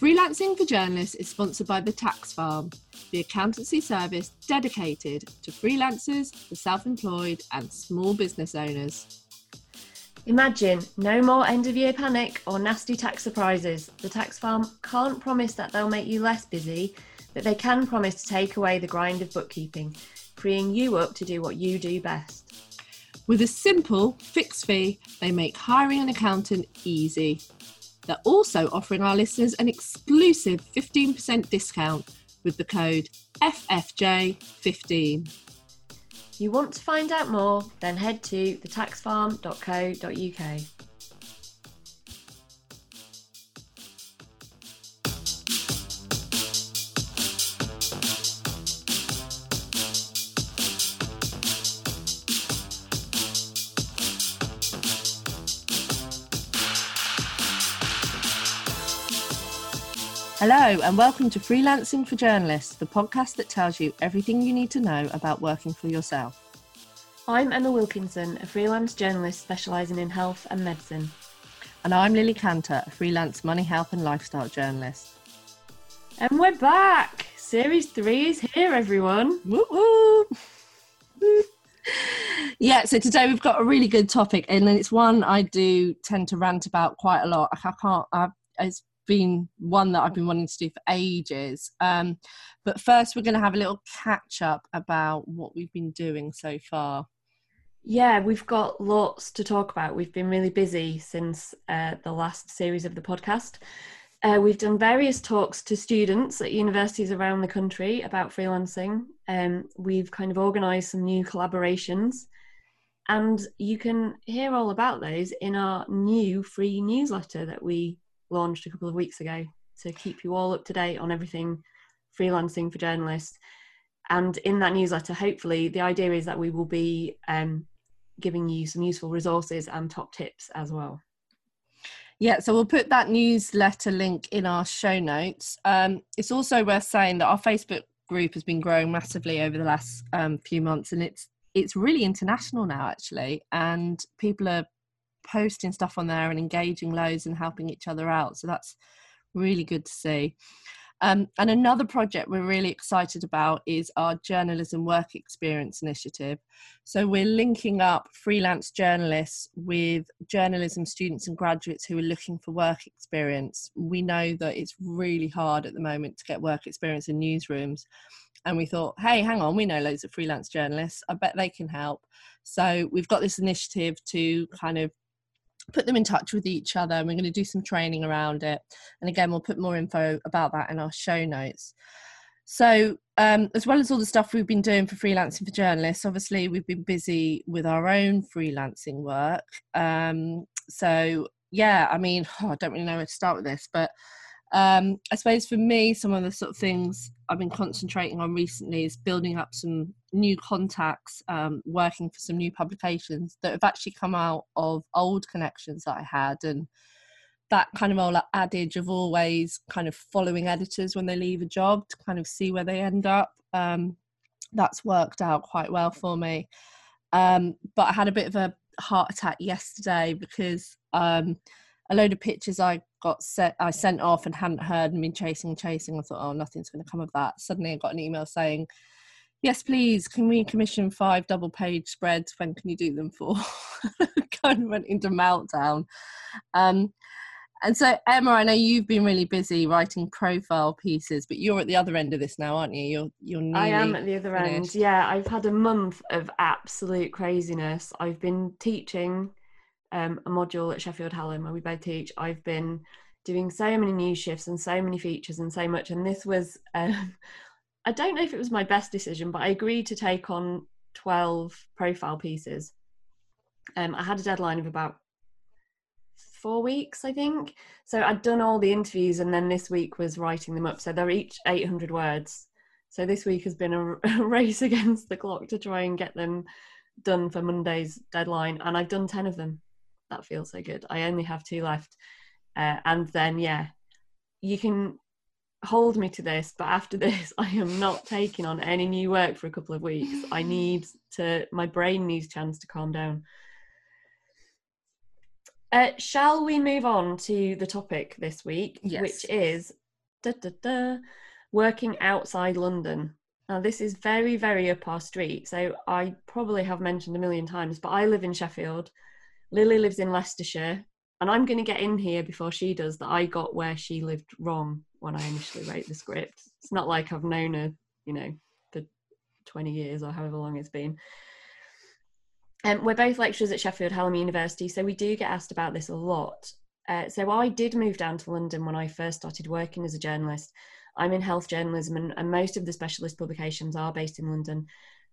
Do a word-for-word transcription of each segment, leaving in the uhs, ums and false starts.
Freelancing for Journalists is sponsored by The Tax Farm, the accountancy service dedicated to freelancers, the self-employed and small business owners. Imagine no more end-of-year panic or nasty tax surprises. The Tax Farm can't promise that they'll make you less busy, but they can promise to take away the grind of bookkeeping, freeing you up to do what you do best. With a simple, fixed fee, they make hiring an accountant easy. They're also offering our listeners an exclusive fifteen percent discount with the code F F J fifteen. If you want to find out more, then head to the tax farm dot co dot U K. Hello and welcome to Freelancing for Journalists, the podcast that tells you everything you need to know about working for yourself. I'm Emma Wilkinson, a freelance journalist specialising in health and medicine. And I'm Lily Cantor, a freelance money, health and lifestyle journalist. And we're back! Series three is here, everyone! Woo-hoo! Yeah, so today we've got a really good topic, and it's one I do tend to rant about quite a lot. I can't... I, it's been one that I've been wanting to do for ages, um but first we're going to have a little catch up about what we've been doing so far. Yeah, we've got lots to talk about. We've been really busy since uh, the last series of the podcast. Uh, we've done various talks to students at universities around the country about freelancing, and um, we've kind of organised some new collaborations, and you can hear all about those in our new free newsletter that we launched a couple of weeks ago to keep you all up to date on everything freelancing for journalists. And in that newsletter, hopefully the idea is that we will be um giving you some useful resources and top tips as well. Yeah, so we'll put that newsletter link in our show notes. Um it's also worth saying that our Facebook group has been growing massively over the last um few months, and it's it's really international now actually, and people are posting stuff on there and engaging loads and helping each other out, so that's really good to see. Um, and another project we're really excited about is our journalism work experience initiative. So we're linking up freelance journalists with journalism students and graduates who are looking for work experience. We know that it's really hard at the moment to get work experience in newsrooms, and we thought, hey, hang on, we know loads of freelance journalists, I bet they can help. So we've got this initiative to kind of put them in touch with each other, and we're going to do some training around it, and again we'll put more info about that in our show notes. So um as well as all the stuff we've been doing for freelancing for journalists, obviously we've been busy with our own freelancing work. Um so yeah, I mean, oh, I don't really know where to start with this, but um I suppose for me some of the sort of things I've been concentrating on recently is building up some new contacts, um, working for some new publications that have actually come out of old connections that I had, and that kind of old adage of always kind of following editors when they leave a job to kind of see where they end up. Um, that's worked out quite well for me. Um, but I had a bit of a heart attack yesterday because um, a load of pictures I got set, I sent off and hadn't heard and been chasing and chasing. I thought, oh, nothing's going to come of that. Suddenly I got an email saying, yes, please, can we commission five double page spreads? When can you do them for? Kind of went into meltdown. Um, and so, Emma, I know you've been really busy writing profile pieces, but you're at the other end of this now, aren't you? You're, you're nearly I am at the other finished. End. Yeah, I've had a month of absolute craziness. I've been teaching um, a module at Sheffield Hallam where we both teach. I've been doing so many news shifts and so many features and so much. And this was... Um, I don't know if it was my best decision, but I agreed to take on twelve profile pieces. Um, I had a deadline of about four weeks, I think. So I'd done all the interviews, and then this week was writing them up. So they're each eight hundred words. So this week has been a, a race against the clock to try and get them done for Monday's deadline. And I've done ten of them. That feels so good. I only have two left. Uh, and then, yeah, you can... hold me to this, but after this I am not taking on any new work for a couple of weeks. I need to, my brain needs a chance to calm down. Uh, shall we move on to the topic this week? Yes. Which is da, da, da, working outside London. Now, this is very, very up our street. So I probably have mentioned a million times, but I live in Sheffield. Lily lives in Leicestershire. And I'm going to get in here before she does that I got where she lived wrong when I initially wrote the script. It's not like I've known her, you know, for twenty years or however long it's been. Um, we're both lecturers at Sheffield Hallam University, so we do get asked about this a lot. Uh, so I did move down to London when I first started working as a journalist. I'm in health journalism, and, and most of the specialist publications are based in London.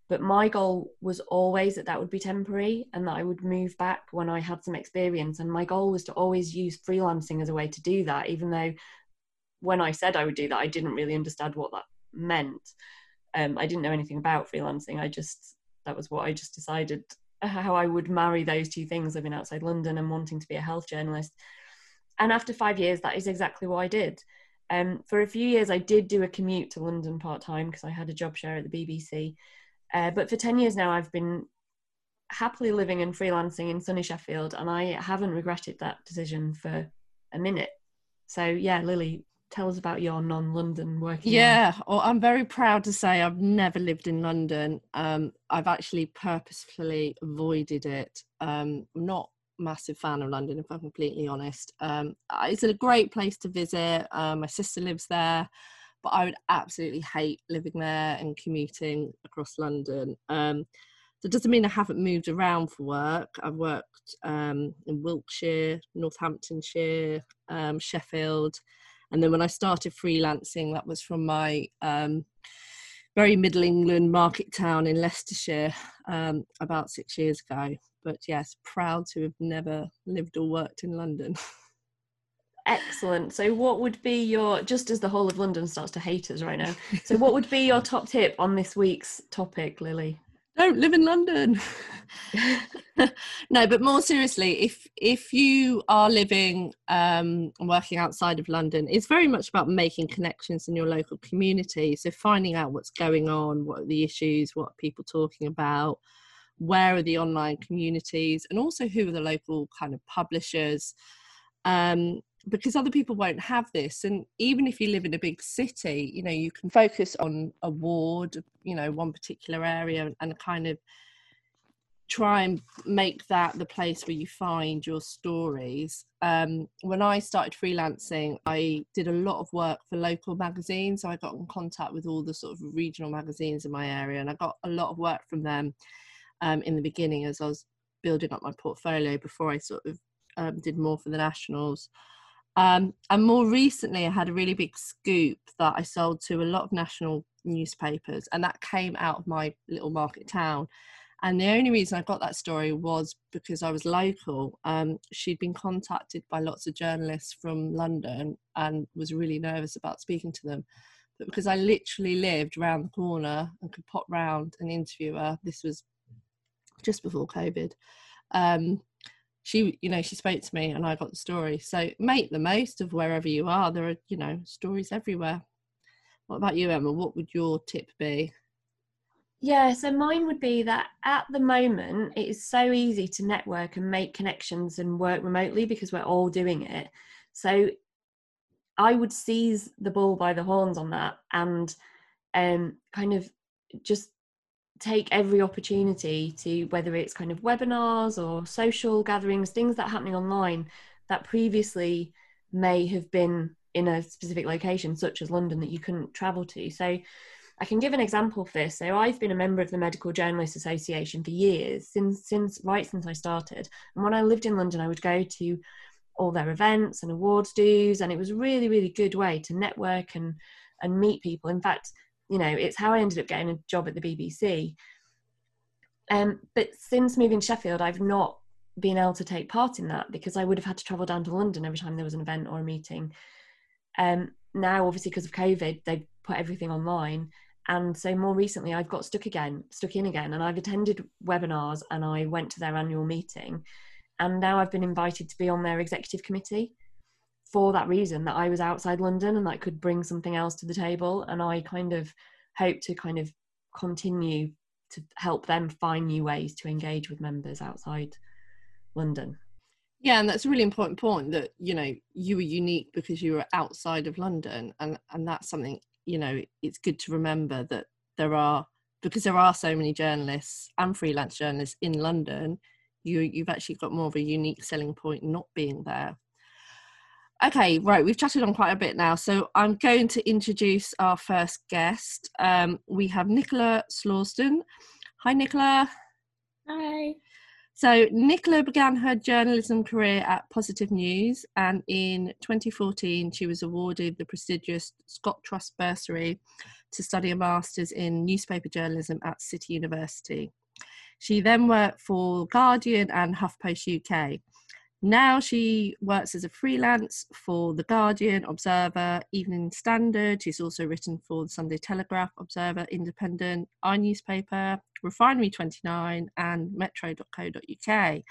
But my goal was always that that would be temporary and that I would move back when I had some experience. And my goal was to always use freelancing as a way to do that, even though when I said I would do that, I didn't really understand what that meant. Um, I didn't know anything about freelancing. I just, that was what I just decided, how I would marry those two things, living outside London and wanting to be a health journalist. And after five years, that is exactly what I did. Um, for a few years, I did do a commute to London part-time because I had a job share at the B B C. Uh, but for ten years now, I've been happily living and freelancing in sunny Sheffield, and I haven't regretted that decision for a minute. So yeah, Lily, tell us about your non-London working. Yeah, well, I'm very proud to say I've never lived in London. Um, I've actually purposefully avoided it. Um, I'm not a massive fan of London, if I'm completely honest. Um, it's a great place to visit. Uh, my sister lives there. But I would absolutely hate living there and commuting across London. Um, so it doesn't mean I haven't moved around for work. I've worked um, in Wiltshire, Northamptonshire, um, Sheffield. And then when I started freelancing, that was from my um, very middle England market town in Leicestershire um, about six years ago. But yes, proud to have never lived or worked in London. Excellent. So what would be your, just as the whole of London starts to hate us right now, so what would be your top tip on this week's topic, Lily? Don't live in London. No, but more seriously, if if you are living um, and working outside of London, it's very much about making connections in your local community. So finding out what's going on, what are the issues, what are people talking about, where are the online communities, and also who are the local kind of publishers. Um, because other people won't have this. And even if you live in a big city, you know, you can focus on a ward, you know, one particular area, and kind of try and make that the place where you find your stories. Um, when I started freelancing, I did a lot of work for local magazines. So I got in contact with all the sort of regional magazines in my area, and I got a lot of work from them um, in the beginning as I was building up my portfolio before I sort of um, did more for the nationals. Um, and more recently, I had a really big scoop that I sold to a lot of national newspapers, and that came out of my little market town. And the only reason I got that story was because I was local. Um, she'd been contacted by lots of journalists from London and was really nervous about speaking to them. But because I literally lived round the corner and could pop round and interview her, this was just before COVID, um, she, you know, she spoke to me and I got the story. So make the most of wherever you are. There are, you know, stories everywhere. What about you, Emma? What would your tip be? Yeah, so mine would be that at the moment, it is so easy to network and make connections and work remotely because we're all doing it. So I would seize the bull by the horns on that and um, kind of just take every opportunity to, whether it's kind of webinars or social gatherings, things that are happening online that previously may have been in a specific location, such as London, that you couldn't travel to. So I can give an example for this. So I've been a member of the Medical Journalists Association for years, since, since right since I started. And when I lived in London, I would go to all their events and awards dues, and it was a really, really good way to network and, and meet people. In fact, you know, it's how I ended up getting a job at the B B C. Um, but since moving to Sheffield, I've not been able to take part in that because I would have had to travel down to London every time there was an event or a meeting. Um, now, obviously, because of COVID, they've put everything online. And so more recently, I've got stuck again, stuck in again, and I've attended webinars and I went to their annual meeting. And now I've been invited to be on their executive committee, for that reason, that I was outside London and that could bring something else to the table. And I kind of hope to kind of continue to help them find new ways to engage with members outside London. Yeah, and that's a really important point, that, you know, you were unique because you were outside of London, and and that's something, you know, it's good to remember that there are, because there are so many journalists and freelance journalists in London, you, you've actually got more of a unique selling point not being there. Okay, right, we've chatted on quite a bit now, so I'm going to introduce our first guest. Um, we have Nicola Slauston. Hi, Nicola. Hi. So Nicola began her journalism career at Positive News, and in twenty fourteen she was awarded the prestigious Scott Trust Bursary to study a Master's in Newspaper Journalism at City University. She then worked for The Guardian and HuffPost U K. Now she works as a freelance for The Guardian, Observer, Evening Standard. She's also written for the Sunday Telegraph, Observer, Independent, iNewspaper, Refinery twenty-nine and Metro dot co dot U K.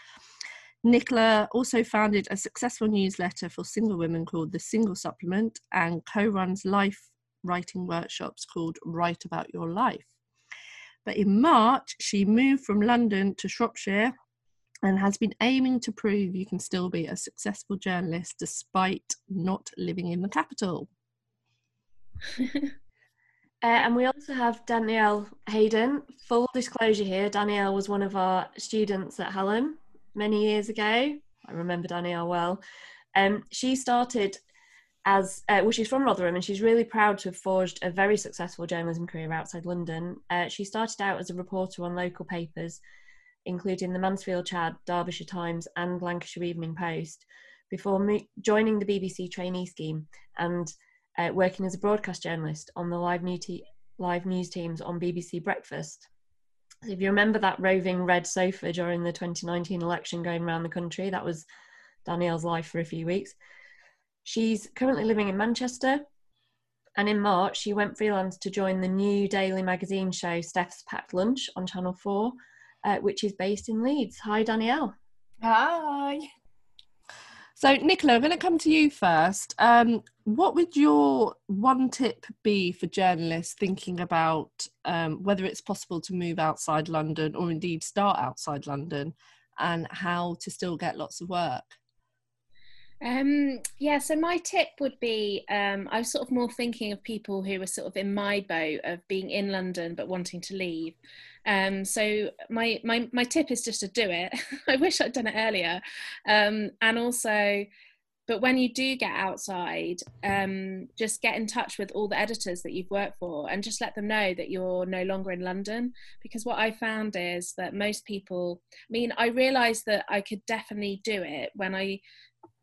Nicola also founded a successful newsletter for single women called The Single Supplement, and co-runs life writing workshops called Write About Your Life. But in March, she moved from London to Shropshire and has been aiming to prove you can still be a successful journalist despite not living in the capital. Uh, and we also have Danielle Hayden. Full disclosure here, Danielle was one of our students at Hallam many years ago. I remember Danielle well. Um, she started as, uh, well, she's from Rotherham, and she's really proud to have forged a very successful journalism career outside London. Uh, she started out as a reporter on local papers, including the Mansfield Chad, Derbyshire Times and Lancashire Evening Post, before mo- joining the B B C trainee scheme and Uh, working as a broadcast journalist on the live, new te- live news teams on B B C Breakfast. So if you remember that roving red sofa during the twenty nineteen election going around the country, that was Danielle's life for a few weeks. She's currently living in Manchester, and in March she went freelance to join the new daily magazine show Steph's Packed Lunch on Channel four, uh, which is based in Leeds. Hi, Danielle. Hi. So Nicola, I'm going to come to you first. Um, what would your one tip be for journalists thinking about um, whether it's possible to move outside London, or indeed start outside London, and how to still get lots of work? Um, yeah, so my tip would be, um, I was sort of more thinking of people who are sort of in my boat of being in London but wanting to leave. Um, so my, my my tip is just to do it. I wish I'd done it earlier. Um, and also, but when you do get outside, um, just get in touch with all the editors that you've worked for and just let them know that you're no longer in London. Because what I found is that most people, I mean, I realised that I could definitely do it when I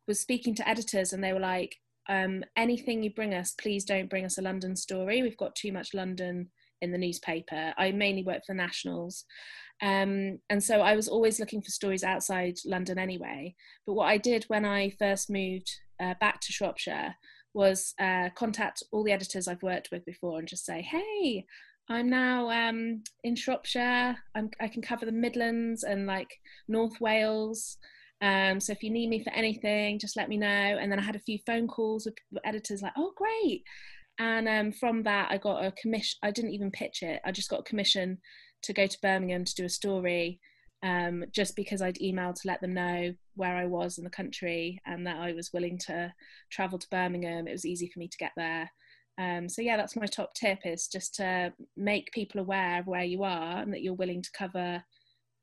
was speaking to editors, and they were like, um, anything you bring us, please don't bring us a London story. We've got too much London in the newspaper. I mainly work for nationals. Um, and so I was always looking for stories outside London anyway. But what I did when I first moved uh, back to Shropshire was uh, contact all the editors I've worked with before and just say, hey, I'm now um, in Shropshire. I'm, I can cover the Midlands and like North Wales. Um, so if you need me for anything, just let me know. And then I had a few phone calls with editors like, oh, great. And um, from that, I got a commission. I didn't even pitch it. I just got a commission to go to Birmingham to do a story, um, just because I'd emailed to let them know where I was in the country and that I was willing to travel to Birmingham. It was easy for me to get there. Um, so yeah, that's my top tip, is just to make people aware of where you are and that you're willing to cover,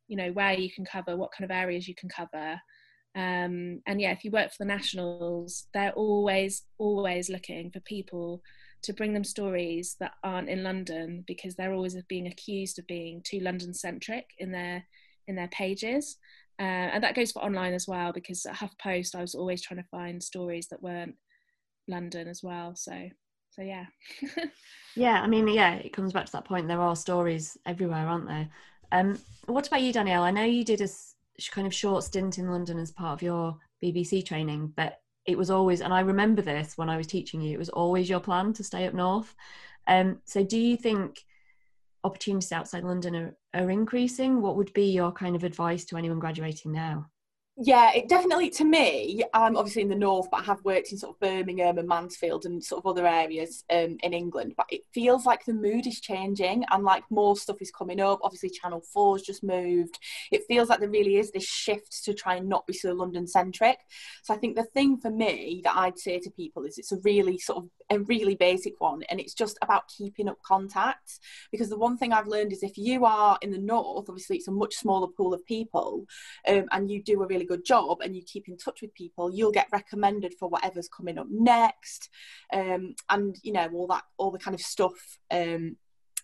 you know, where you can cover, what kind of areas you can cover. Um, and yeah, if you work for the nationals, they're always, always looking for people to bring them stories that aren't in London, because they're always being accused of being too London-centric in their in their pages. Uh, and that goes for online as well, because at HuffPost, I was always trying to find stories that weren't London as well. So, so yeah. Yeah, I mean, yeah, it comes back to that point. There are stories everywhere, aren't there? Um, what about you, Danielle? I know you did a kind of short stint in London as part of your B B C training, but it was always, and I remember this when I was teaching you, it was always your plan to stay up north. Um, so do you think opportunities outside London are, are increasing? What would be your kind of advice to anyone graduating now? Yeah, it definitely, to me, I'm obviously in the north, but I have worked in sort of Birmingham and Mansfield and sort of other areas um, in England, but it feels like the mood is changing and like more stuff is coming up. Obviously Channel four has just moved. It feels like there really is this shift to try and not be so London centric. So I think the thing for me that I'd say to people is it's a really sort of a really basic one, and it's just about keeping up contacts, because the one thing I've learned is if you are in the north, obviously it's a much smaller pool of people, um, and you do a really good job and you keep in touch with people, you'll get recommended for whatever's coming up next, um, and you know, all that, all the kind of stuff. Um,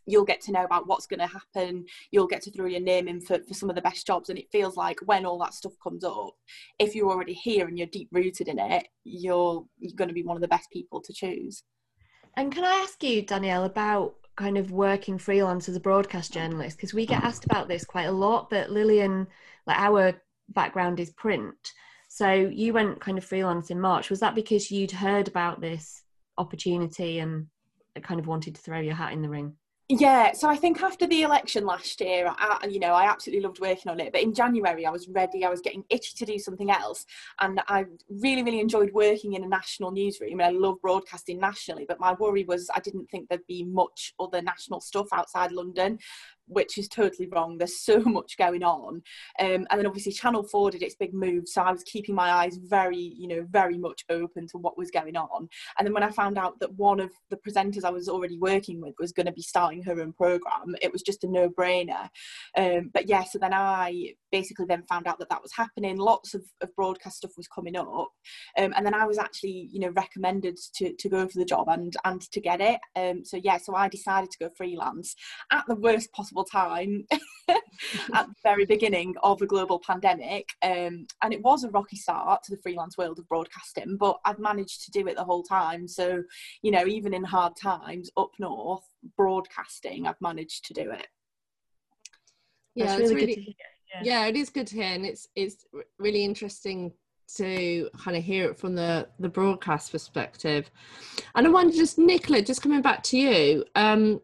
you'll get to know about what's going to happen, you'll get to throw your name in for, for some of the best jobs, and it feels like when all that stuff comes up, if you're already here and you're deep rooted in it, you're, you're going to be one of the best people to choose. And can I ask you, Danielle, about kind of working freelance as a broadcast journalist, because we get asked about this quite a lot, but Lillian, like, our background is print, so you went kind of freelance in March. Was that because you'd heard about this opportunity and kind of wanted to throw your hat in the ring? Yeah, so I think after the election last year, I, you know, I absolutely loved working on it. But in January, I was ready. I was getting itchy to do something else. And I really, really enjoyed working in a national newsroom. And I love broadcasting nationally. But my worry was I didn't think there'd be much other national stuff outside London, which is totally wrong. There's so much going on. Um, and then obviously Channel four did its big move. So I was keeping my eyes very, you know, very much open to what was going on. And then when I found out that one of the presenters I was already working with was going to be starting her own programme, it was just a no-brainer. Um, but yeah, so then I basically then found out that that was happening. Lots of, of broadcast stuff was coming up. Um, and then I was actually, you know, recommended to, to go for the job and, and to get it. Um, so yeah, so I decided to go freelance at the worst possible time at the very beginning of a global pandemic, um, and it was a rocky start to the freelance world of broadcasting, but I've managed to do it the whole time. So, you know, even in hard times up north broadcasting, I've managed to do it. Yeah, That's it's really, really good to hear. Yeah. yeah, it is good to hear, and it's it's really interesting to kind of hear it from the the broadcast perspective. And I wonder, just Nicola, just coming back to you. Um,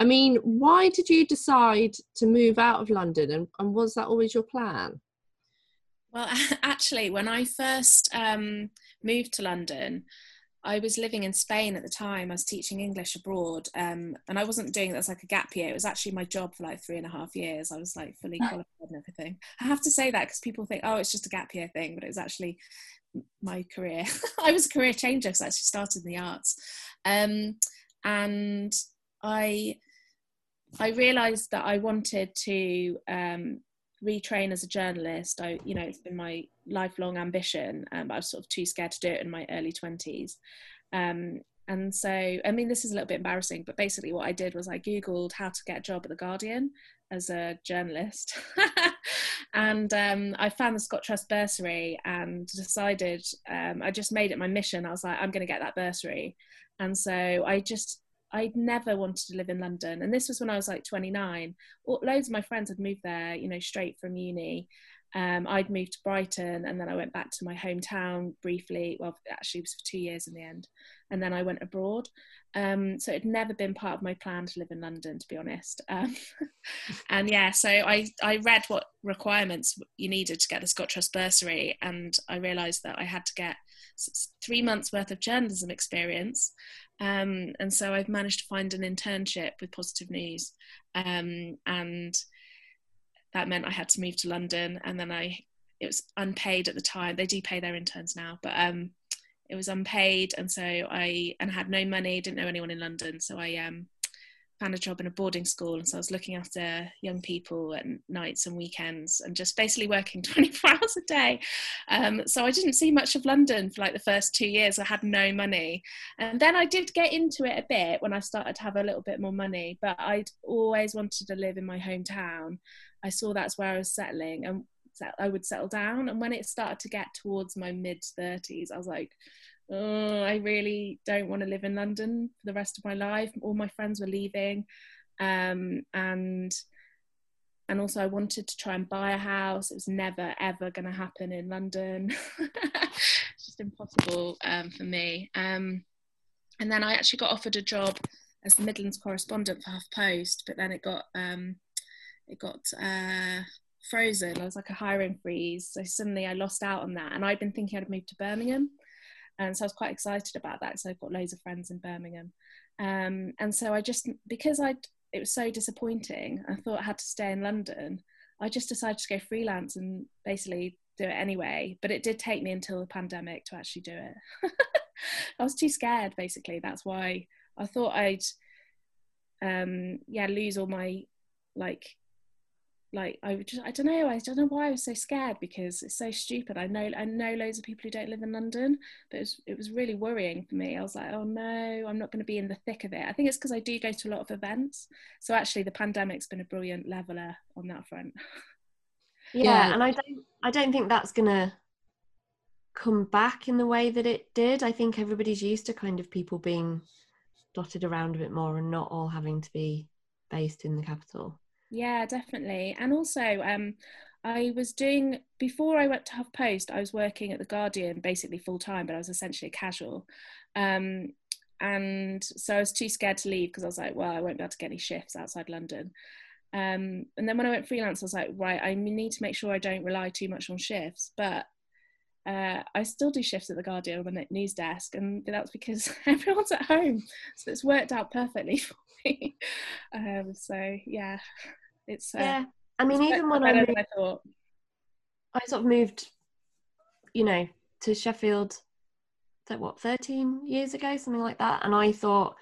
I mean, why did you decide to move out of London, and, and was that always your plan? Well, actually, when I first um, moved to London, I was living in Spain at the time. I was teaching English abroad, um, and I wasn't doing it as like a gap year. It was actually my job for like three and a half years. I was like fully qualified and everything. I have to say that because people think, oh, it's just a gap year thing, but it was actually my career. I was a career changer because I actually started in the arts. Um, and I... I realised that I wanted to um, retrain as a journalist. I, you know, it's been my lifelong ambition, um, but I was sort of too scared to do it in my early twenties. Um, and so, I mean, this is a little bit embarrassing, but basically what I did was I Googled how to get a job at The Guardian as a journalist. And um, I found the Scott Trust Bursary and decided, um, I just made it my mission. I was like, I'm going to get that bursary. And so I just... I'd never wanted to live in London. And this was when I was like twenty-nine. All, loads of my friends had moved there, you know, straight from uni. Um, I'd moved to Brighton, and then I went back to my hometown briefly. Well, actually it was for two years in the end. And then I went abroad. Um, so it had never been part of my plan to live in London, to be honest. Um, and yeah, so I, I read what requirements you needed to get the Scott Trust Bursary. And I realised that I had to get three months worth of journalism experience. Um, and so I've managed to find an internship with Positive News, um, and that meant I had to move to London. And then I, it was unpaid at the time. They do pay their interns now, but um, it was unpaid. And so I, and had no money, didn't know anyone in London. So I um, found a job in a boarding school. And so I was looking after young people at nights and weekends and just basically working twenty-four hours a day. Um, so I didn't see much of London for like the first two years. I had no money. And then I did get into it a bit when I started to have a little bit more money, but I'd always wanted to live in my hometown. I saw that's where I was settling and I would settle down. And when it started to get towards my mid thirties, I was like, oh, I really don't want to live in London for the rest of my life. All my friends were leaving. Um, and and also I wanted to try and buy a house. It was never, ever going to happen in London. It's just impossible um, for me. Um, and then I actually got offered a job as the Midlands correspondent for HuffPost, but then it got... Um, It got uh, frozen. I was like a hiring freeze. So suddenly I lost out on that. And I'd been thinking I'd moved to Birmingham. And so I was quite excited about that. So I've got loads of friends in Birmingham. Um, and so I just, because I it was so disappointing, I thought I had to stay in London. I just decided to go freelance and basically do it anyway. But it did take me until the pandemic to actually do it. I was too scared, basically. That's why I thought I'd, um, yeah, lose all my, like, like I would just, I don't know I don't know why I was so scared, because it's so stupid. I know I know loads of people who don't live in London, but it was, it was really worrying for me. I was like, oh no, I'm not going to be in the thick of it. I think it's because I do go to a lot of events, so actually the pandemic's been a brilliant leveller on that front. Yeah, yeah, and I don't I don't think that's going to come back in the way that it did. I think everybody's used to kind of people being dotted around a bit more and not all having to be based in the capital. Yeah, definitely. And also, um, I was doing, before I went to HuffPost, I was working at The Guardian basically full time, but I was essentially a casual. Um, and so I was too scared to leave, because I was like, well, I won't be able to get any shifts outside London. Um, and then when I went freelance, I was like, right, I need to make sure I don't rely too much on shifts. But uh, I still do shifts at The Guardian on the news desk, and that's because everyone's at home. So it's worked out perfectly for me. um, so, yeah. It's, uh, yeah, I mean, even when I, moved, I thought I sort of moved, you know, to Sheffield, like what, thirteen years ago, something like that, and I thought,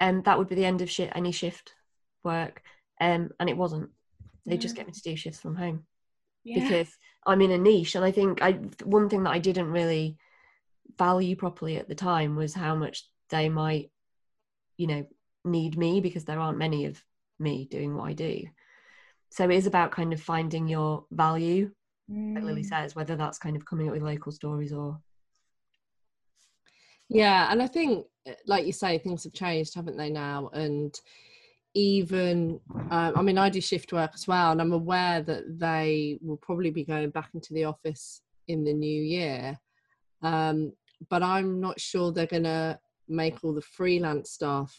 um, that would be the end of shit, any shift work, um, and it wasn't. They yeah. just get me to do shifts from home yeah. because I'm in a niche, and I think I one thing that I didn't really value properly at the time was how much they might, you know, need me, because there aren't many of me doing what I do. So it is about kind of finding your value, like Lily says, whether that's kind of coming up with local stories or... Yeah, and I think, like you say, things have changed, haven't they now? And even, um, I mean, I do shift work as well, and I'm aware that they will probably be going back into the office in the new year. Um, but I'm not sure they're going to make all the freelance staff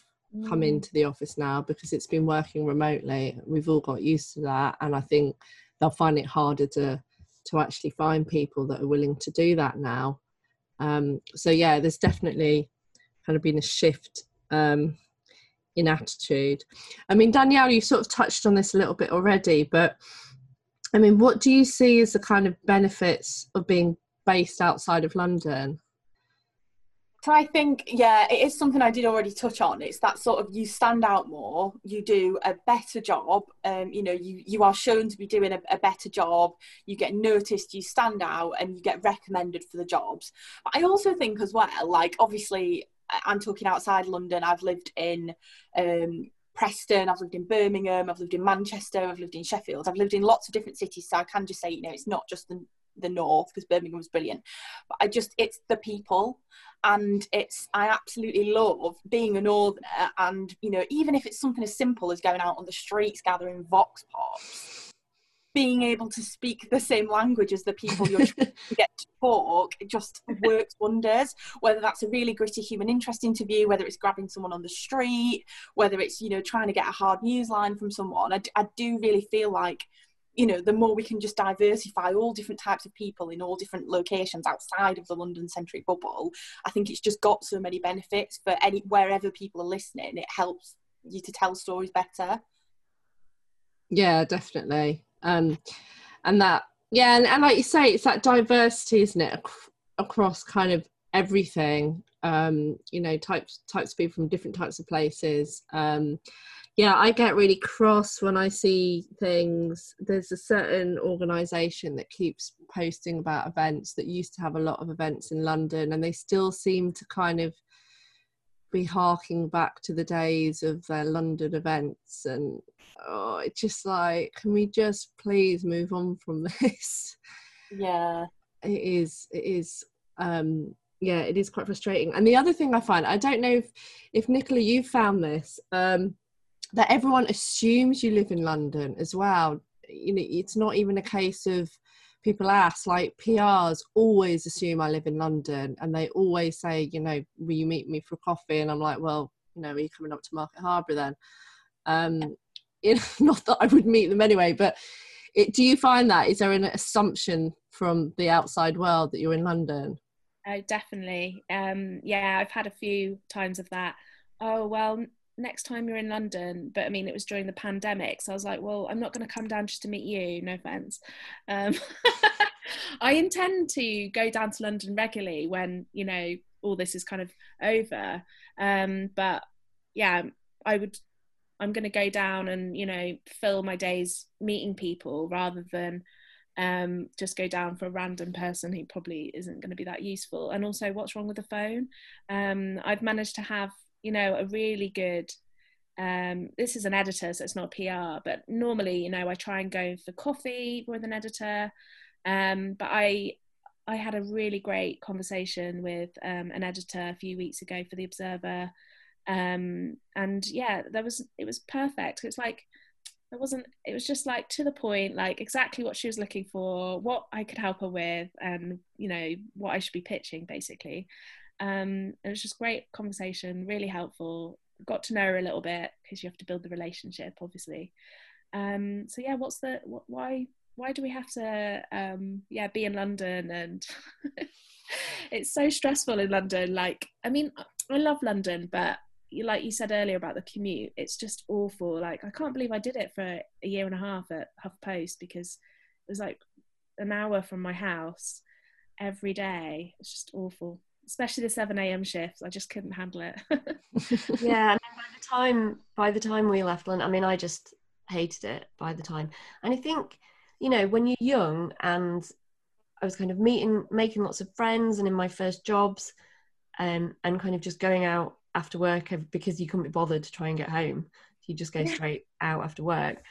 come into the office now, because it's been working remotely. We've all got used to that, and I think they'll find it harder to to actually find people that are willing to do that now. Um so yeah, there's definitely kind of been a shift um in attitude. I mean, Danielle, you sort of touched on this a little bit already, but I mean, what do you see as the kind of benefits of being based outside of London? So I think, yeah, it is something I did already touch on. It's that sort of, you stand out more, you do a better job, um, you know, you, you are shown to be doing a, a better job, you get noticed, you stand out, and you get recommended for the jobs. But I also think as well, like, obviously, I'm talking outside London, I've lived in um, Preston, I've lived in Birmingham, I've lived in Manchester, I've lived in Sheffield, I've lived in lots of different cities, so I can just say, you know, it's not just the the north, because Birmingham was brilliant, but I just, it's the people, and it's, I absolutely love being a northerner, and, you know, even if it's something as simple as going out on the streets gathering vox pops, being able to speak the same language as the people you're trying to get to talk, it just works wonders, whether that's a really gritty human interest interview, whether it's grabbing someone on the street, whether it's, you know, trying to get a hard news line from someone. I, I do really feel like, you know, the more we can just diversify all different types of people in all different locations outside of the London-centric bubble, I think it's just got so many benefits for any, wherever people are listening, it helps you to tell stories better. Yeah, definitely. Um, and that, yeah, and, and like you say, it's that diversity, isn't it, Ac- across kind of everything, um, you know, types, types of people from different types of places. Um, Yeah, I get really cross when I see things. There's a certain organisation that keeps posting about events that used to have a lot of events in London, and they still seem to kind of be harking back to the days of their London events. And oh, it's just like, can we just please move on from this? Yeah. It is, it is, um, yeah, it is quite frustrating. And the other thing I find, I don't know if, if Nicola, you found this, um, that everyone assumes you live in London as well. You know, it's not even a case of people ask, like P Rs always assume I live in London, and they always say, you know, will you meet me for a coffee? And I'm like, well, you know, are you coming up to Market Harbour then? Um, you know, not that I would meet them anyway, but It, do you find that? Is there an assumption from the outside world that you're in London? Oh, definitely. Um, yeah, I've had a few times of that. Oh, well, next time you're in London. But I mean, it was during the pandemic. So I was like, well, I'm not going to come down just to meet you. No offence. Um, I intend to go down to London regularly when, you know, all this is kind of over. Um, but yeah, I would, I'm going to go down and, you know, fill my days meeting people rather than um, just go down for a random person who probably isn't going to be that useful. And also, what's wrong with the phone? Um, I've managed to have, you know, a really good, um, this is an editor, so it's not P R, but normally, you know, I try and go for coffee with an editor. Um, but I, I had a really great conversation with um, an editor a few weeks ago for The Observer. Um, and yeah, there was, it was perfect. It's like, there wasn't, it was just like to the point, like exactly what she was looking for, what I could help her with, and, you know, what I should be pitching basically. Um, it was just great conversation, really helpful. Got to know her a little bit because you have to build the relationship, obviously. Um, so yeah, what's the, wh- why, why do we have to, um, yeah, be in London? And it's so stressful in London. Like, I mean, I love London, but you, like you said earlier about the commute, it's just awful. Like, I can't believe I did it for a year and a half at HuffPost, because it was like an hour from my house every day. It's just awful, especially the seven a.m. shifts. I just couldn't handle it. Yeah, and by the time by the time we left London, I mean, I just hated it by the time. And I think, you know, when you're young, and I was kind of meeting, making lots of friends, and in my first jobs, um, and kind of just going out after work, because you couldn't be bothered to try and get home, you just go straight out after work.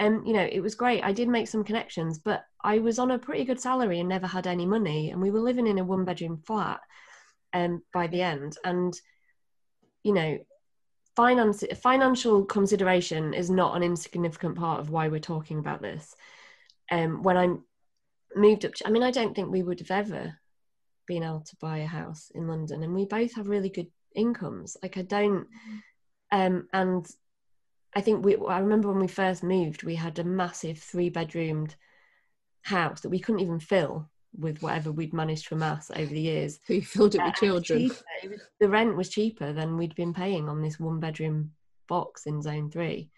And you know, it was great. I did make some connections, but I was on a pretty good salary and never had any money, and we were living in a one bedroom flat um by the end. And you know, finance financial consideration is not an insignificant part of why we're talking about this. Um when I moved up to, I mean, I don't think we would have ever been able to buy a house in London, and we both have really good incomes. Like, I don't um and I think we I remember when we first moved, we had a massive three bedroomed house that we couldn't even fill with whatever we'd managed to amass over the years. So you filled it with children. It was it was, the rent was cheaper than we'd been paying on this one bedroom box in zone three.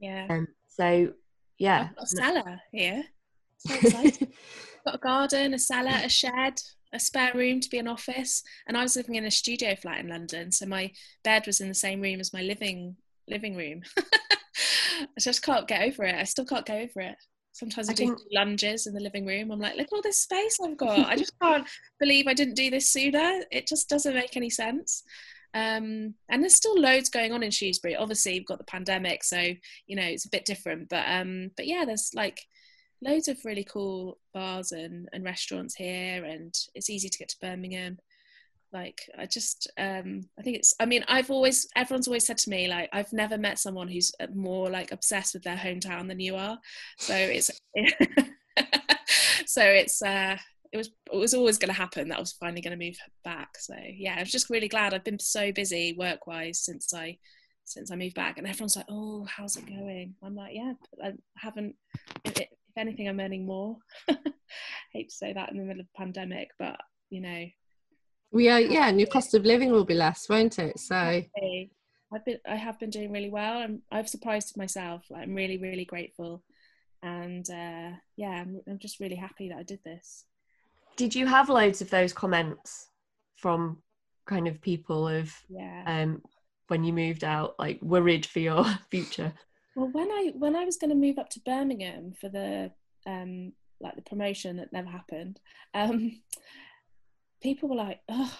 Yeah. Um, so yeah, I've got a cellar here. So exciting. Got a garden, a cellar, a shed, a spare room to be an office, and I was living in a studio flat in London, so my bed was in the same room as my living living room. I just can't get over it. I still can't go over it. Sometimes I, I do lunges in the living room. I'm like, look at all this space I've got. I just can't believe I didn't do this sooner. It just doesn't make any sense. Um, and there's still loads going on in Shrewsbury. Obviously, you've got the pandemic, so, you know, it's a bit different. But um, but yeah, there's like loads of really cool bars and, and restaurants here, and it's easy to get to Birmingham. Like, I just, um, I think it's, I mean, I've always, everyone's always said to me, like, I've never met someone who's more, like, obsessed with their hometown than you are. So it's, so it's, uh, it was, it was always going to happen that I was finally going to move back. So yeah, I was just really glad. I've been so busy work-wise since I, since I moved back, and everyone's like, oh, how's it going? I'm like, yeah, I haven't, it, if anything, I'm earning more. I hate to say that in the middle of the pandemic, but you know. Yeah, yeah, and your cost of living will be less, won't it? So I've been, I have been doing really well, and I've surprised myself. Like, I'm really, really grateful, and uh, yeah, I'm, I'm just really happy that I did this. Did you have loads of those comments from kind of people of yeah. um, when you moved out, like worried for your future? Well, when I when I was going to move up to Birmingham for the um, like the promotion that never happened, um, people were like, "Oh,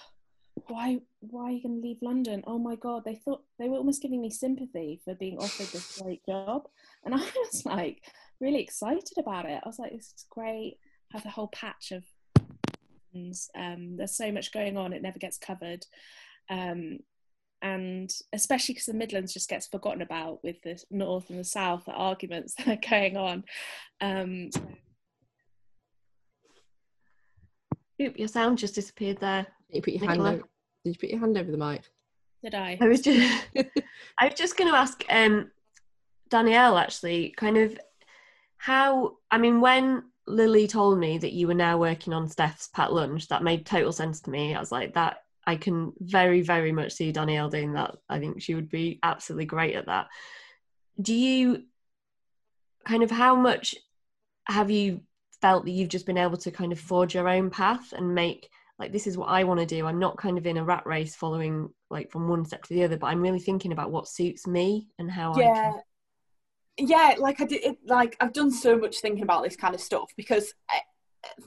why why are you going to leave London? Oh my God!" They thought they were almost giving me sympathy for being offered this great job, and I was like really excited about it. I was like, "This is great." I have a whole patch of um, there's so much going on; it never gets covered. Um, And especially because the Midlands just gets forgotten about with the North and the South, the arguments that are going on. Um, so. Oop, your sound just disappeared there. Did you put your Nicola. hand over, Did you put your hand over the mic? Did I? I was just. I was just going to ask um, Danielle, actually, kind of, How, I mean, when Lily told me that you were now working on Steph's Pat Lunch, that made total sense to me. I was like, that, I can very, very much see Danielle doing that. I think she would be absolutely great at that. Do you, kind of, how much have you felt that you've just been able to kind of forge your own path and make, like, this is what I want to do. I'm not kind of in a rat race following, like, from one step to the other, but I'm really thinking about what suits me and how yeah. I can... Yeah, like I did, it, like I've done so much thinking about this kind of stuff, because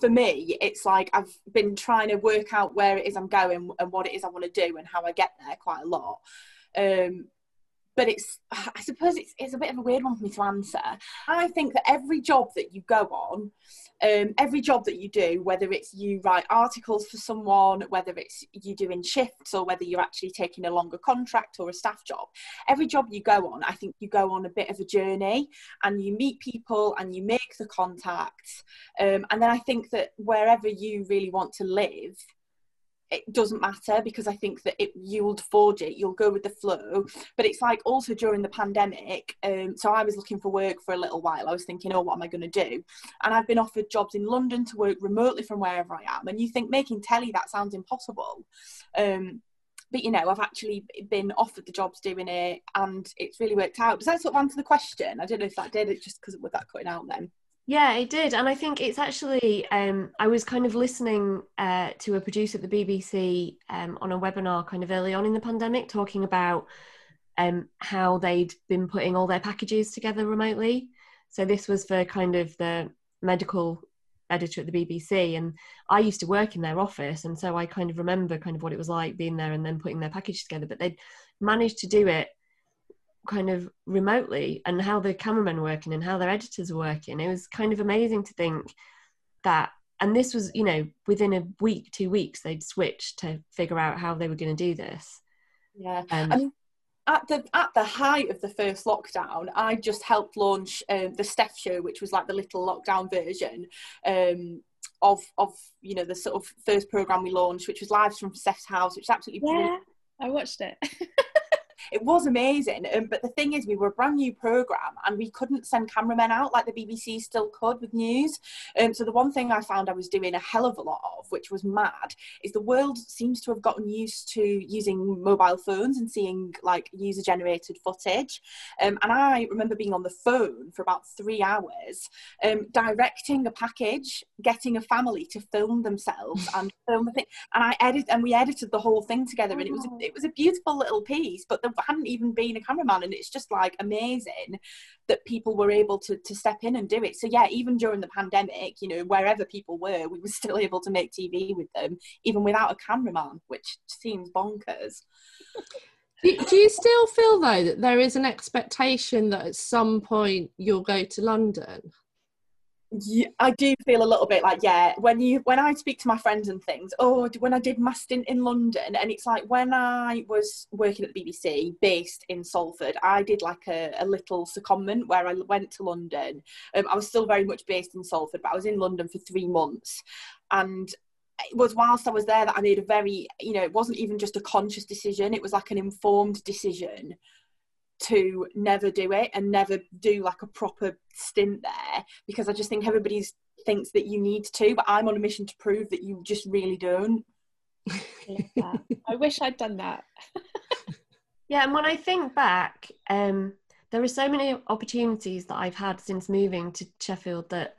for me, it's like I've been trying to work out where it is I'm going and what it is I want to do and how I get there quite a lot. Um, but it's, I suppose it's, it's a bit of a weird one for me to answer. I think that every job that you go on, um, every job that you do, whether it's you write articles for someone, whether it's you doing shifts, or whether you're actually taking a longer contract or a staff job, every job you go on, I think you go on a bit of a journey and you meet people and you make the contacts. Um, and then I think that wherever you really want to live, it doesn't matter, because I think that it, you'll forge it, you'll go with the flow. But it's like, also during the pandemic, um, so I was looking for work for a little while. I was thinking, oh, what am I going to do? And I've been offered jobs in London to work remotely from wherever I am. And you think making telly, that sounds impossible. Um, but, you know, I've actually been offered the jobs doing it, and it's really worked out. Does that sort of answer the question? I don't know if that did, it's just because with that cutting out then. Yeah, it did. And I think it's actually, um, I was kind of listening uh, to a producer at the B B C um, on a webinar kind of early on in the pandemic, talking about um, how they'd been putting all their packages together remotely. So this was for kind of the medical editor at the B B C, and I used to work in their office, and so I kind of remember kind of what it was like being there and then putting their package together. But they'd managed to do it kind of remotely, and how the cameramen working and how their editors were working. It was kind of amazing to think that, and this was, you know, within a week, two weeks, they'd switched to figure out how they were going to do this. Yeah. Um, I mean, at the at the height of the first lockdown, I just helped launch um, the Steph Show, which was like the little lockdown version um, of, of, you know, the sort of first programme we launched, which was live from Steph's house, which was absolutely yeah, brilliant. I watched it. It was amazing, um, but the thing is, we were a brand new programme and we couldn't send cameramen out like the B B C still could with news. Um, so the one thing I found I was doing a hell of a lot of, which was mad, is the world seems to have gotten used to using mobile phones and seeing like user-generated footage. Um, and I remember being on the phone for about three hours, um, directing a package, getting a family to film themselves and film the thing. And I edit, and we edited the whole thing together, and it was it was a beautiful little piece, but the hadn't even been a cameraman, and it's just like amazing that people were able to to step in and do it. So yeah, even during the pandemic, you know, wherever people were, we were still able to make T V with them, even without a cameraman, which seems bonkers. do, do you still feel though that there is an expectation that at some point you'll go to London? Yeah, I do feel a little bit like, yeah, when you when I speak to my friends and things, oh, when I did my stint in London, and it's like, when I was working at the B B C based in Salford, I did like a, a little secondment where I went to London. Um, I was still very much based in Salford, but I was in London for three months. And it was whilst I was there that I made a very, you know, it wasn't even just a conscious decision. It was like an informed decision to never do it and never do like a proper stint there, because I just think everybody thinks that you need to, but I'm on a mission to prove that you just really don't. I love that. I wish I'd done that. Yeah, and when I think back, um, there are so many opportunities that I've had since moving to Sheffield that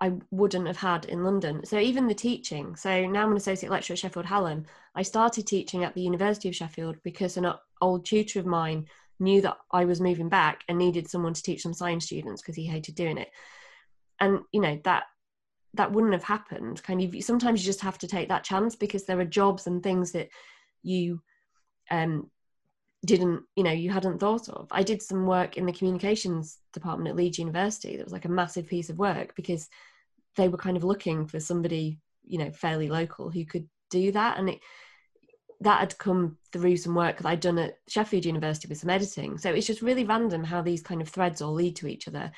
I wouldn't have had in London. So even the teaching, so now I'm an associate lecturer at Sheffield Hallam. I started teaching at the University of Sheffield because an old tutor of mine knew that I was moving back and needed someone to teach some science students because he hated doing it. And, you know, that that wouldn't have happened. Kind of, sometimes you just have to take that chance, because there are jobs and things that you um, didn't, you know, you hadn't thought of. I did some work in the communications department at Leeds University. That was like a massive piece of work because they were kind of looking for somebody, you know, fairly local who could do that. And it, that had come through some work that I'd done at Sheffield University with some editing. So it's just really random how these kind of threads all lead to each other.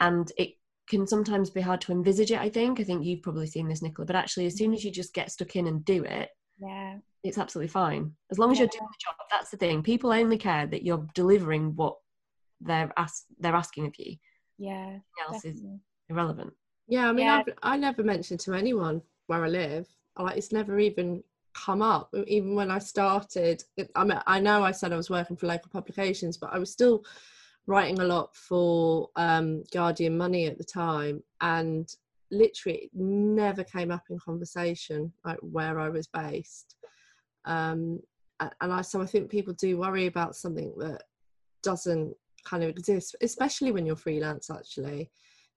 And it can sometimes be hard to envisage it, I think. I think you've probably seen this, Nicola, but actually as soon as you just get stuck in and do it, yeah, it's absolutely fine. As long as you're doing the job, that's the thing. People only care that you're delivering what they're, ask- they're asking of you. yeah, everything else definitely. Is irrelevant. Yeah, I mean, yeah. I've, I never mentioned to anyone where I live. Like, it's never even come up. Even when I started, it, I mean, I know I said I was working for local publications, but I was still writing a lot for um, Guardian Money at the time, and literally it never came up in conversation, like where I was based. Um, and I, so I think people do worry about something that doesn't kind of exist, especially when you're freelance, actually,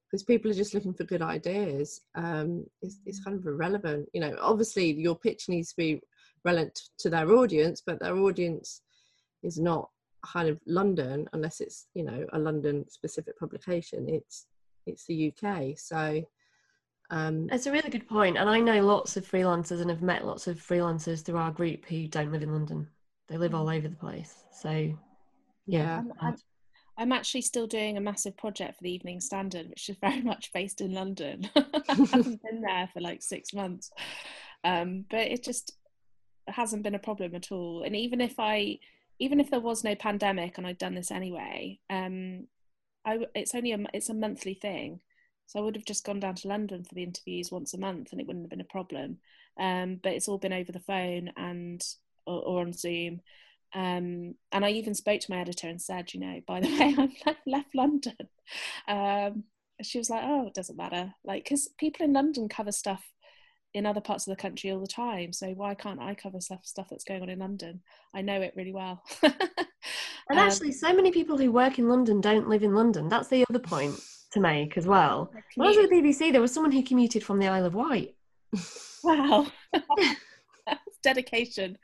because people are just looking for good ideas. Um, it's, it's kind of irrelevant, you know. Obviously your pitch needs to be relevant to their audience, but their audience is not kind of London, unless it's, you know, a London specific publication. It's, it's the U K. So um, it's a really good point. And I know lots of freelancers, and have met lots of freelancers through our group who don't live in London. They live all over the place. So yeah, yeah. I'm actually still doing a massive project for the Evening Standard, which is very much based in London. I haven't been there for like six months. Um, but it just hasn't been a problem at all. And even if I, even if there was no pandemic and I'd done this anyway, um, I, it's only a, it's a monthly thing. So I would have just gone down to London for the interviews once a month and it wouldn't have been a problem. Um, but it's all been over the phone and, or, or on Zoom. Um, and I even spoke to my editor and said, you know, by the way, I've left, left London. Um, she was like, oh, it doesn't matter. Like, because people in London cover stuff in other parts of the country all the time. So why can't I cover stuff, stuff that's going on in London? I know it really well. And um, actually, so many people who work in London don't live in London. That's the other point to make as well. When I was at the B B C, there was someone who commuted from the Isle of Wight. Wow. That's dedication.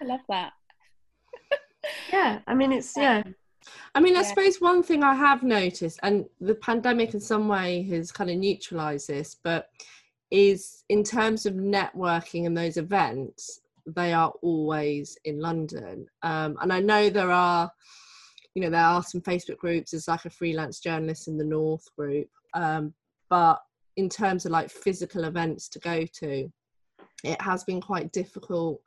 I love that. Yeah, I mean, it's, yeah. I mean, I yeah. suppose one thing I have noticed, and the pandemic in some way has kind of neutralised this, but is in terms of networking and those events, they are always in London. Um, and I know there are, you know, there are some Facebook groups. There's like a freelance journalist in the North group. Um, but in terms of like physical events to go to, it has been quite difficult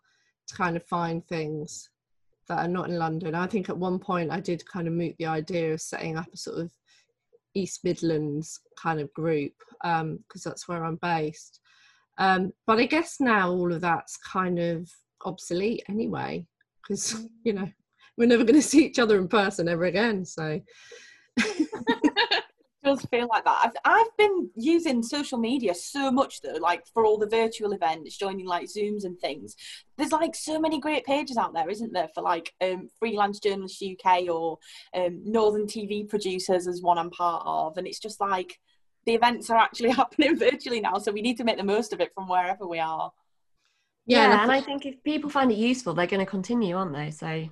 to kind of find things that are not in London. I think at one point I did kind of moot the idea of setting up a sort of East Midlands kind of group, because um, that's where I'm based. Um, but I guess now all of that's kind of obsolete anyway, because, you know, we're never going to see each other in person ever again, so. It does feel like that. I've, I've been using social media so much though, like for all the virtual events, joining like Zooms and things. There's like so many great pages out there, isn't there, for like um, Freelance Journalists U K or um, Northern T V Producers is one I'm part of, and it's just like the events are actually happening virtually now, so we need to make the most of it from wherever we are. Yeah, yeah, and I think if people find it useful, they're going to continue, aren't they? So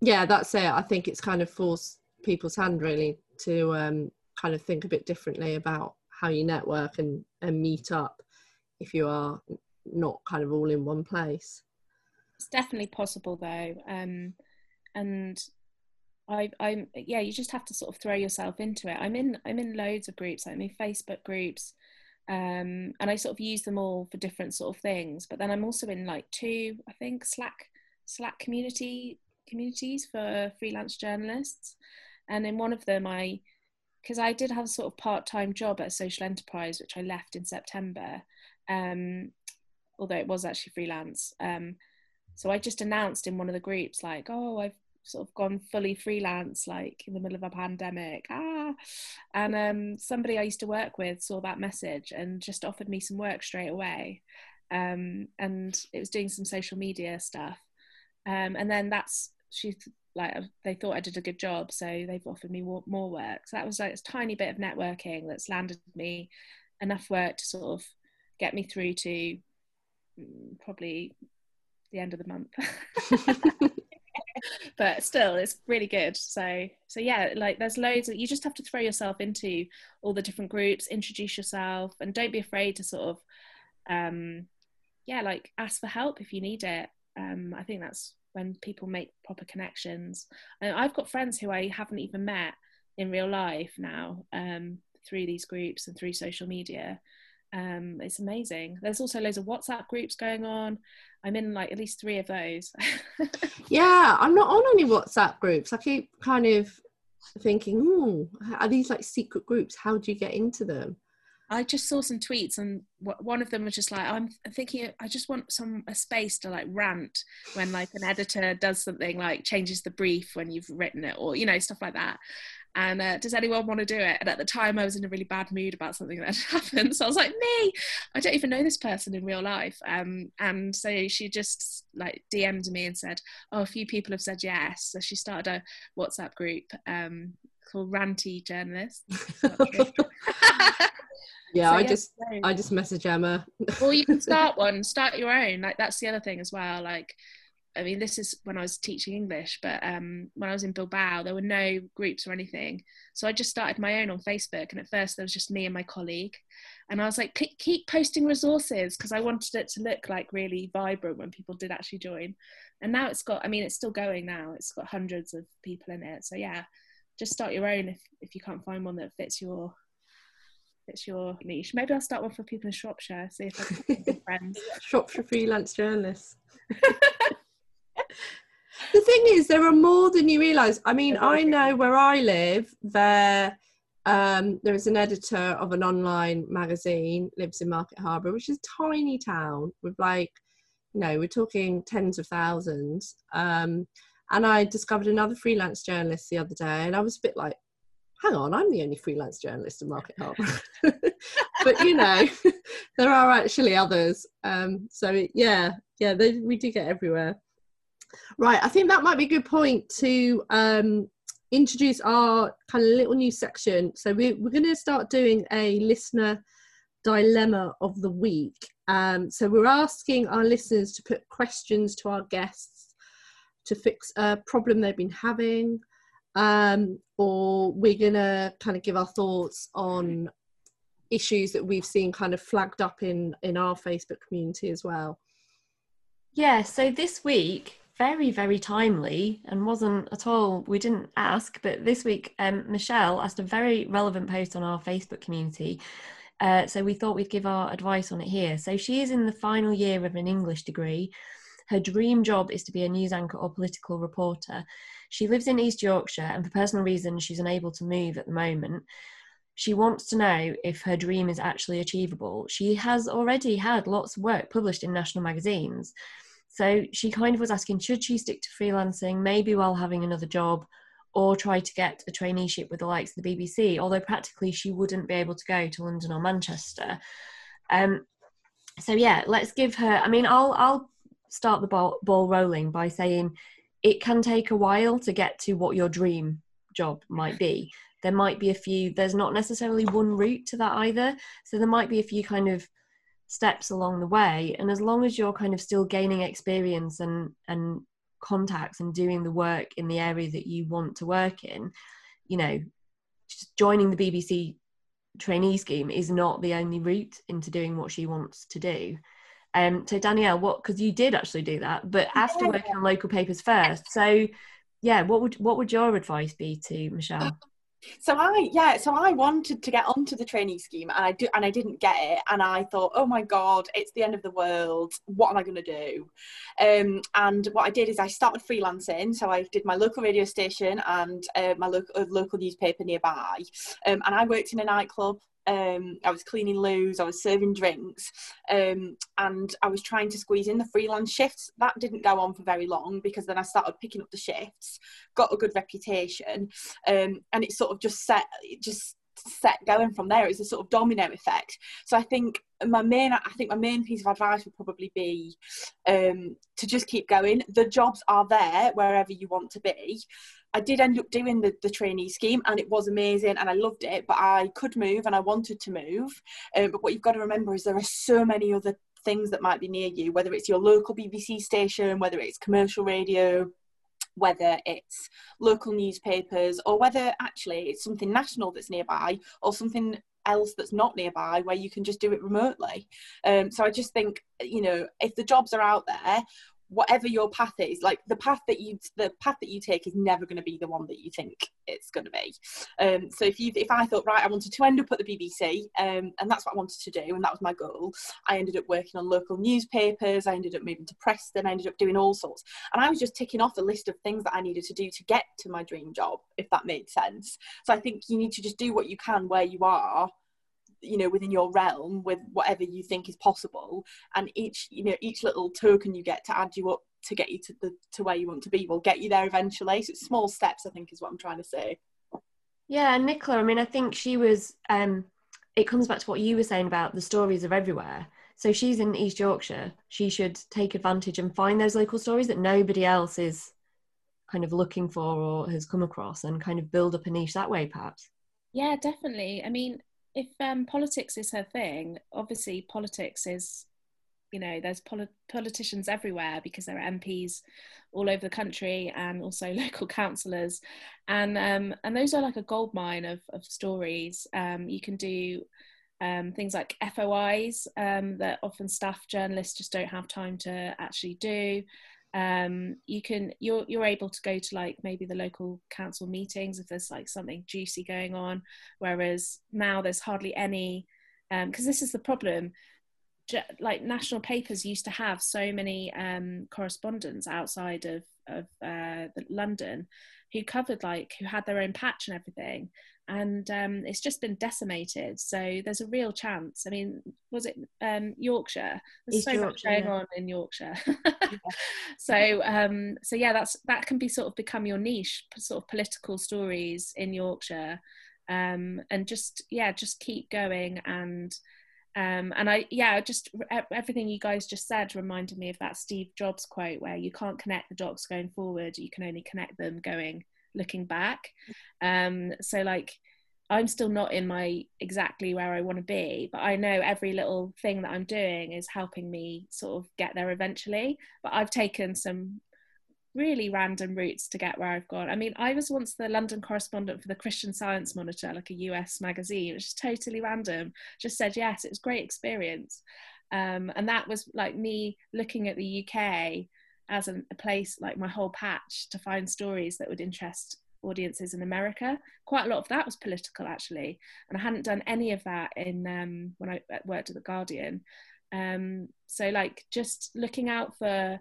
yeah, that's it. I think it's kind of forced people's hand really to um kind of think a bit differently about how you network and, and meet up if you are not kind of all in one place. It's definitely possible though. Um, and I, I'm, yeah, you just have to sort of throw yourself into it. I'm in, I'm in loads of groups. I'm in Facebook groups, um, and I sort of use them all for different sort of things, but then I'm also in like two, I think Slack, Slack community communities for freelance journalists. And in one of them, I, because I did have a sort of part-time job at a social enterprise, which I left in September, um, although it was actually freelance. Um, so I just announced in one of the groups, like, oh, I've sort of gone fully freelance, like in the middle of a pandemic. Ah, and um, somebody I used to work with saw that message and just offered me some work straight away. Um, and it was doing some social media stuff. Um, and then that's, she. Like they thought I did a good job, so they've offered me more work. So that was like a tiny bit of networking that's landed me enough work to sort of get me through to probably the end of the month. But still, it's really good. So, so yeah, like there's loads of, you just have to throw yourself into all the different groups, introduce yourself, and don't be afraid to sort of, um, yeah, like ask for help if you need it. Um, I think that's when people make proper connections. And I've got friends who I haven't even met in real life now, um, through these groups and through social media. Um, it's amazing. There's also loads of WhatsApp groups going on. I'm in like at least three of those. Yeah, I'm not on any WhatsApp groups. I keep kind of thinking, hmm, are these like secret groups? How do you get into them? I just saw some tweets, and one of them was just like, I'm thinking, I just want some a space to like rant when like an editor does something like changes the brief when you've written it, or, you know, stuff like that. And uh, does anyone want to do it? And at the time I was in a really bad mood about something that had happened. So I was like, me, I don't even know this person in real life. Um, and so she just like D M'd me and said, oh, a few people have said yes. So she started a WhatsApp group um, called Ranty Journalists. Yeah, so, I yeah, just so. I just message Emma. Or you can start one, start your own. Like, that's the other thing as well. Like, I mean, this is when I was teaching English, but um, when I was in Bilbao, there were no groups or anything. So I just started my own on Facebook. And at first there was just me and my colleague. And I was like, keep, keep posting resources, because I wanted it to look like really vibrant when people did actually join. And now it's got, I mean, it's still going now. It's got hundreds of people in it. So yeah, just start your own if, if you can't find one that fits your... It's your niche. Maybe I'll start one for people in Shropshire, see if I can get friends. Shropshire freelance journalists. The thing is, there are more than you realise. I mean, I know where I live, there um, there is an editor of an online magazine, lives in Market Harbour, which is a tiny town with, like, you know, we're talking tens of thousands. Um, and I discovered another freelance journalist the other day, and I was a bit like, hang on, I'm the only freelance journalist in Market Harbour. But, you know, there are actually others. Um, so, yeah, yeah, they, we do get everywhere. Right, I think that might be a good point to um, introduce our kind of little new section. So we, we're going to start doing a listener dilemma of the week. Um, so we're asking our listeners to put questions to our guests to fix a problem they've been having. Um, or we're gonna kind of give our thoughts on issues that we've seen kind of flagged up in in our Facebook community as well. Yeah, so this week, very very timely, and wasn't at all, we didn't ask, but this week um, Michelle asked a very relevant post on our Facebook community, uh, so we thought we'd give our advice on it here. So she is in the final year of an English degree. Her dream job is to be a news anchor or political reporter. She lives in East Yorkshire, and for personal reasons, she's unable to move at the moment. She wants to know if her dream is actually achievable. She has already had lots of work published in national magazines. So she kind of was asking, should she stick to freelancing, maybe while having another job, or try to get a traineeship with the likes of the B B C, although practically she wouldn't be able to go to London or Manchester. Um, so yeah, let's give her, I mean, I'll, I'll start the ball, ball rolling by saying, it can take a while to get to what your dream job might be. There might be a few, there's not necessarily one route to that either. So there might be a few kind of steps along the way. And as long as you're kind of still gaining experience and, and contacts and doing the work in the area that you want to work in, you know, just joining the B B C trainee scheme is not the only route into doing what she wants to do. Um, so Danielle, what, because you did actually do that, but after yeah. working on local papers first. So yeah, what would what would your advice be to Michelle? So I yeah, so I wanted to get onto the trainee scheme, and I do, and I didn't get it, and I thought, oh my God, it's the end of the world. What am I going to do? Um, and what I did is I started freelancing. So I did my local radio station and uh, my lo- local newspaper nearby, um, and I worked in a nightclub. Um, I was cleaning loos, I was serving drinks, um, and I was trying to squeeze in the freelance shifts. That didn't go on for very long, because then I started picking up the shifts, got a good reputation, um, and it sort of just set, it just set going from there. It was a sort of domino effect. So I think my main, I think my main piece of advice would probably be um, to just keep going. The jobs are there wherever you want to be. I did end up doing the, the trainee scheme, and it was amazing and I loved it, but I could move and I wanted to move. Um, but what you've got to remember is there are so many other things that might be near you, whether it's your local B B C station, whether it's commercial radio, whether it's local newspapers, or whether actually it's something national that's nearby, or something else that's not nearby where you can just do it remotely. Um, so I just think, you know, if the jobs are out there, whatever your path is, like the path that you the path that you take is never going to be the one that you think it's going to be. Um, so if you if I thought, right, I wanted to end up at the B B C, um, and that's what I wanted to do, and that was my goal, I ended up working on local newspapers, I ended up moving to Preston, I ended up doing all sorts, and I was just ticking off a list of things that I needed to do to get to my dream job, if that made sense. So I think you need to just do what you can where you are, you know, within your realm, with whatever you think is possible, and each, you know, each little token you get to add you up to get you to the to where you want to be will get you there eventually. So it's small steps, I think, is what I'm trying to say. Yeah, and Nicola, I mean, I think she was um it comes back to what you were saying about the stories are everywhere. So she's in East Yorkshire, she should take advantage and find those local stories that nobody else is kind of looking for or has come across, and kind of build up a niche that way, perhaps. Yeah, definitely. I mean, if um, politics is her thing, obviously politics is, you know, there's poli- politicians everywhere, because there are M Ps all over the country, and also local councillors, and um, and those are like a goldmine of of stories. Um, you can do um, things like F O Is um, that often staff journalists just don't have time to actually do. Um, you can you're you're able to go to like maybe the local council meetings if there's like something juicy going on, whereas now there's hardly any, because um, this is the problem. J- like national papers used to have so many um, correspondents outside of of uh, London who covered like who had their own patch and everything, and um, it's just been decimated. So there's a real chance. I mean, was it um, Yorkshire? There's East so Yorkshire, much going yeah. on in Yorkshire. So, um, so yeah, that's that can be sort of become your niche, sort of political stories in Yorkshire, um, and just yeah, just keep going. And um, and I yeah, just everything you guys just said reminded me of that Steve Jobs quote where you can't connect the dots going forward, you can only connect them going looking back. Um, so like, I'm still not in my exactly where I want to be, but I know every little thing that I'm doing is helping me sort of get there eventually. But I've taken some really random routes to get where I've gone. I mean, I was once the London correspondent for the Christian Science Monitor, like a U S magazine, which is totally random. Just said yes, it was a great experience. Um, and that was like me looking at the U K as a place, like my whole patch, to find stories that would interest audiences in America. Quite a lot of that was political, actually, and I hadn't done any of that in um when I worked at The Guardian. Um so like just looking out for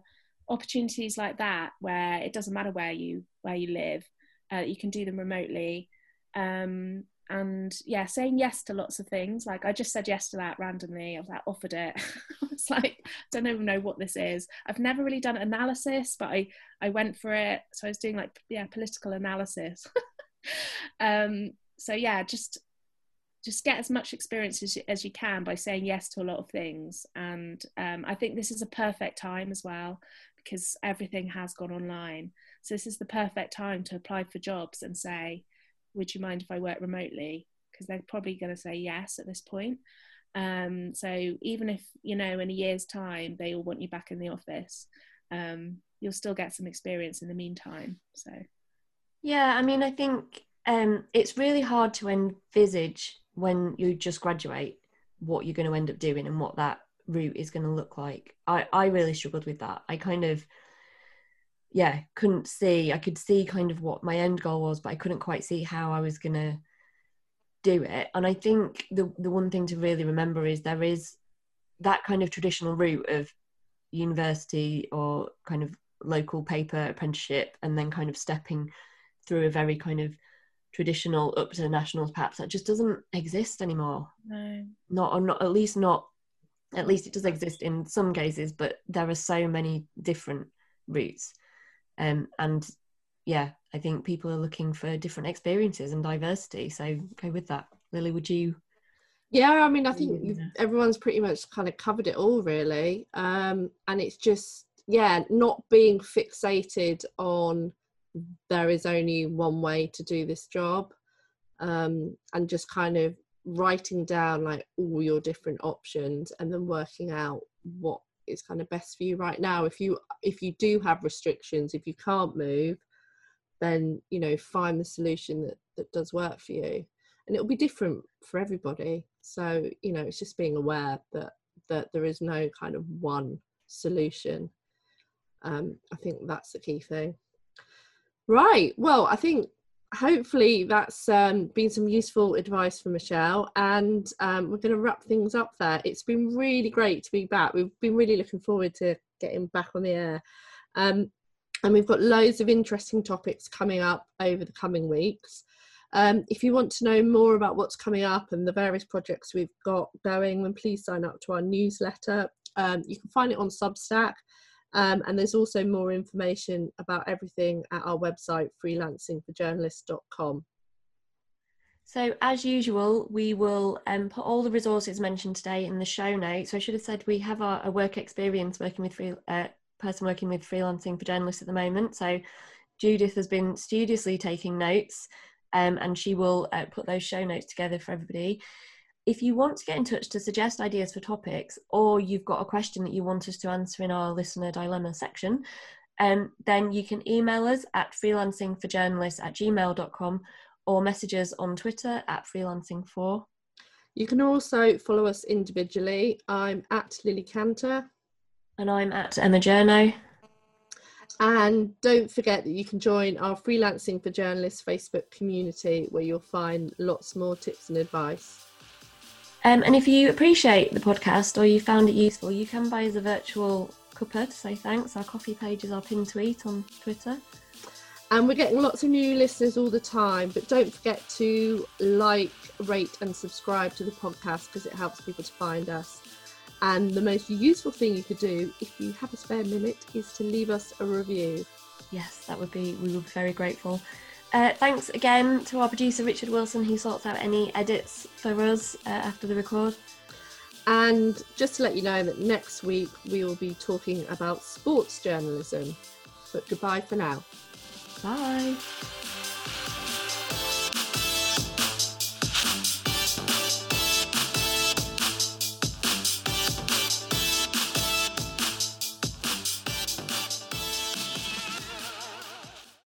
opportunities like that, where it doesn't matter where you where you live, uh, you can do them remotely, um and yeah, saying yes to lots of things. Like I just said yes to that randomly. I was like, offered it. I was like, I don't even know what this is. I've never really done analysis, but I, I went for it. So I was doing like, yeah, political analysis. um, so yeah, just, just get as much experience as, as you can by saying yes to a lot of things. And um, I think this is a perfect time as well, because everything has gone online. So this is the perfect time to apply for jobs and say, would you mind if I work remotely? Because they're probably going to say yes at this point. Um, so even if, you know, in a year's time, they all want you back in the office, um, you'll still get some experience in the meantime. So, yeah, I mean, I think um, it's really hard to envisage when you just graduate what you're going to end up doing and what that route is going to look like. I, I really struggled with that. I kind of yeah couldn't see I could see kind of what my end goal was, but I couldn't quite see how I was gonna do it. And I think the the one thing to really remember is there is that kind of traditional route of university or kind of local paper apprenticeship, and then kind of stepping through a very kind of traditional up to nationals perhaps that just doesn't exist anymore. No, not or not at least not at least it does exist in some cases, but there are so many different routes. Um, and yeah, I think people are looking for different experiences and diversity. So go with that. Lily, would you? Yeah, I mean, I think yeah. everyone's pretty much kind of covered it all, really. Um, and it's just, yeah, not being fixated on there is only one way to do this job, um, and just kind of writing down like all your different options and then working out what is kind of best for you right now. If you if you do have restrictions, if you can't move, then, you know, find the solution that that does work for you, and it'll be different for everybody. So, you know, it's just being aware that that there is no kind of one solution, um, I think that's the key thing. Right, well, I think hopefully that's um, been some useful advice for Michelle, and um, we're going to wrap things up there. It's been really great to be back. We've been really looking forward to getting back on the air. Um, and we've got loads of interesting topics coming up over the coming weeks. Um, if you want to know more about what's coming up and the various projects we've got going, then please sign up to our newsletter. Um, you can find it on Substack. Um, and there's also more information about everything at our website, freelancing for journalists dot com. So as usual, we will um, put all the resources mentioned today in the show notes. So I should have said we have our, a work experience working with free, uh, person working with Freelancing for Journalists at the moment. So Judith has been studiously taking notes, um, and she will uh, put those show notes together for everybody. If you want to get in touch to suggest ideas for topics, or you've got a question that you want us to answer in our listener dilemma section, um, then you can email us at freelancing for journalists at gmail dot com or message us on Twitter at freelancing four. You can also follow us individually. I'm at Lily Cantor. And I'm at Emma Journo. And don't forget that you can join our Freelancing for Journalists Facebook community, where you'll find lots more tips and advice. Um, and if you appreciate the podcast or you found it useful, you can buy us a virtual cuppa to say thanks. Our coffee page is our pinned tweet on Twitter. And we're getting lots of new listeners all the time, but don't forget to like, rate and subscribe to the podcast, because it helps people to find us. And the most useful thing you could do, if you have a spare minute, is to leave us a review. Yes, that would be, we would be very grateful. Uh, thanks again to our producer Richard Wilson, who sorts out any edits for us uh, after the record. And just to let you know that next week we will be talking about sports journalism. But goodbye for now. Bye.